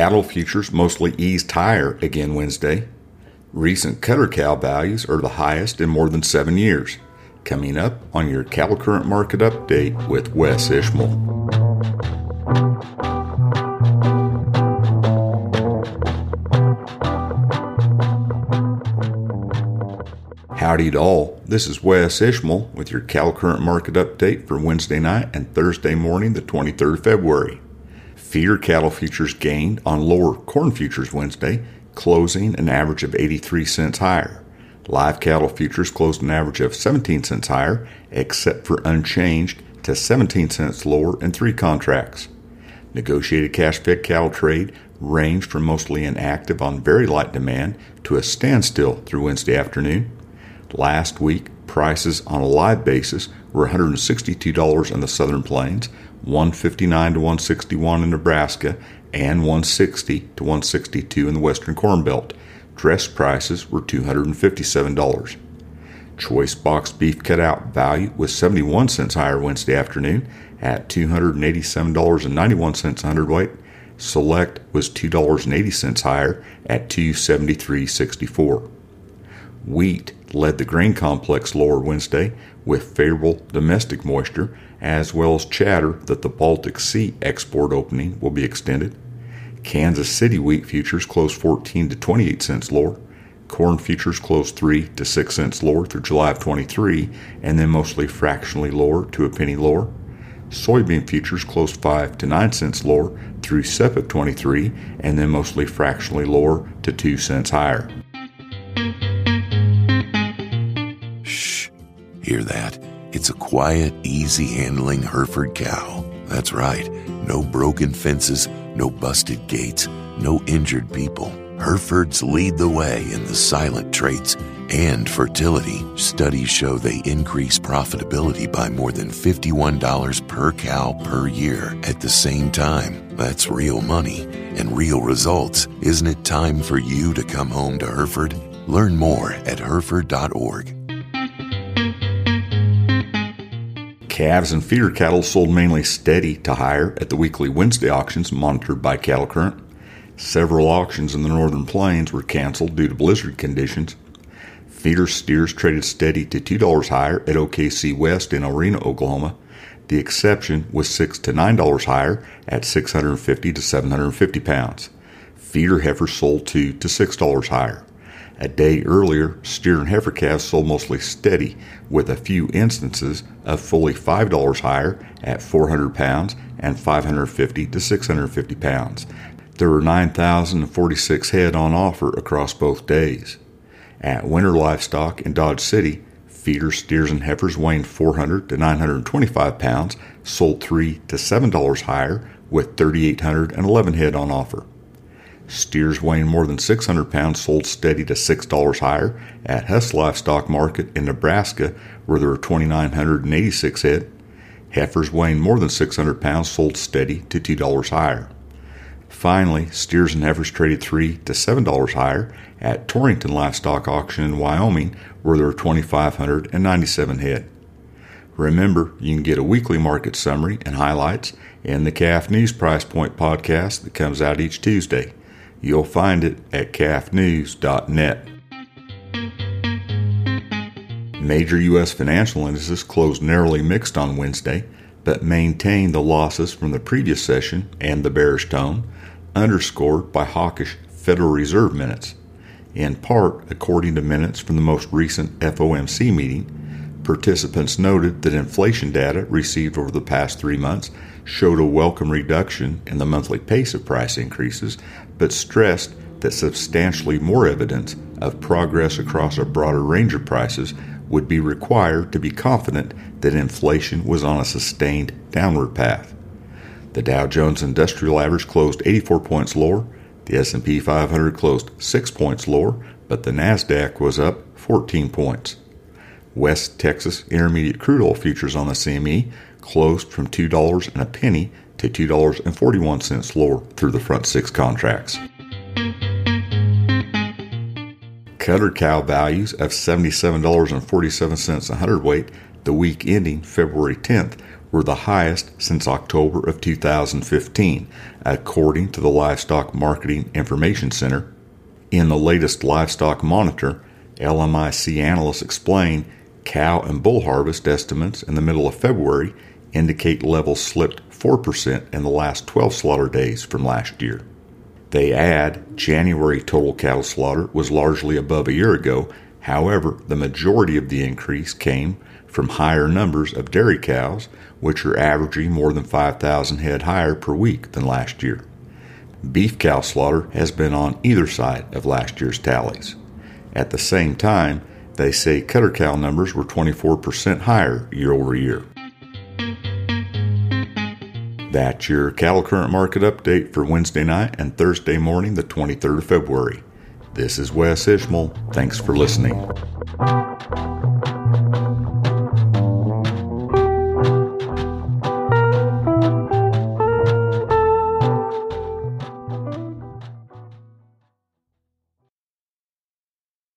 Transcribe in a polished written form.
Cattle futures mostly eased higher again Wednesday. Recent cutter cow values are the highest in more than 7 years. Coming up on your Cattle Current Market Update with Wes Ishmael. Howdy to all. This is Wes Ishmael with your Cattle Current Market Update for Wednesday night and Thursday morning, the 23rd of February. Feeder cattle futures gained on lower corn futures Wednesday, closing an average of 83 cents higher. Live cattle futures closed an average of 17 cents higher, except for unchanged to 17 cents lower in 3 contracts. Negotiated cash-fed cattle trade ranged from mostly inactive on very light demand to a standstill through Wednesday afternoon. Last week, prices on a live basis were $162 in the Southern Plains, $159 to $161 in Nebraska, and $160 to $162 in the Western Corn Belt. Dress prices were $257. Choice box beef cutout value was 71 cents higher Wednesday afternoon at $287.91 hundredweight. Select was $2.80 higher at $273.64. Wheat led the grain complex lower Wednesday with favorable domestic moisture, as well as chatter that the Baltic Sea export opening will be extended. Kansas City wheat futures closed 14 to 28 cents lower. Corn futures closed 3 to 6 cents lower through July of 23, and then mostly fractionally lower to a penny lower. Soybean futures closed 5 to 9 cents lower through SEP of 23, and then mostly fractionally lower to 2 cents higher. Hear that? It's a quiet, easy-handling Hereford cow. That's right. No broken fences, no busted gates, no injured people. Herefords lead the way in the silent traits and fertility. Studies show they increase profitability by more than $51 per cow per year at the same time. That's real money and real results. Isn't it time for you to come home to Hereford? Learn more at hereford.org. Calves and feeder cattle sold mainly steady to higher at the weekly Wednesday auctions monitored by Cattle Current. Several auctions in the northern plains were canceled due to blizzard conditions. Feeder steers traded steady to $2 higher at OKC West in El Reno, Oklahoma. The exception was $6 to $9 higher at 650 to 750 pounds. Feeder heifers sold $2 to $6 higher. A day earlier, steer and heifer calves sold mostly steady, with a few instances of fully $5 higher at 400 pounds and 550 to 650 pounds. There were 9,046 head on offer across both days. At Winter Livestock in Dodge City, feeder steers and heifers weighing 400 to 925 pounds sold $3 to $7 higher, with 3,811 head on offer. Steers weighing more than 600 pounds sold steady to $6 higher at Huss Livestock Market in Nebraska, where there were 2,986 head. Heifers weighing more than 600 pounds sold steady to $2 higher. Finally, steers and heifers traded $3 to $7 higher at Torrington Livestock Auction in Wyoming, where there were 2,597 head. Remember, you can get a weekly market summary and highlights in the Calf News Price Point podcast that comes out each Tuesday. You'll find it at CalfNews.net. Major U.S. financial indices closed narrowly mixed on Wednesday, but maintained the losses from the previous session and the bearish tone, underscored by hawkish Federal Reserve minutes. In part, according to minutes from the most recent FOMC meeting, participants noted that inflation data received over the past 3 months showed a welcome reduction in the monthly pace of price increases, but stressed that substantially more evidence of progress across a broader range of prices would be required to be confident that inflation was on a sustained downward path. The Dow Jones Industrial Average closed 84 points lower, the S&P 500 closed 6 points lower, but the Nasdaq was up 14 points. West Texas Intermediate crude oil futures on the CME closed from $2.01 to $2.41 lower through the front 6 contracts. Cutter cow values of $77.47 a hundredweight the week ending February 10th, were the highest since October of 2015, according to the Livestock Marketing Information Center. In the latest Livestock Monitor, LMIC analysts explain cow and bull harvest estimates in the middle of February indicate levels slipped 4% in the last 12 slaughter days from last year. They add January total cattle slaughter was largely above a year ago. However, the majority of the increase came from higher numbers of dairy cows, which are averaging more than 5,000 head higher per week than last year. Beef cow slaughter has been on either side of last year's tallies. At the same time, they say cutter cow numbers were 24% higher year over year. That's your cattle current market update for Wednesday night and Thursday morning, the 23rd of February. This is Wes Ishmael. Thanks for listening.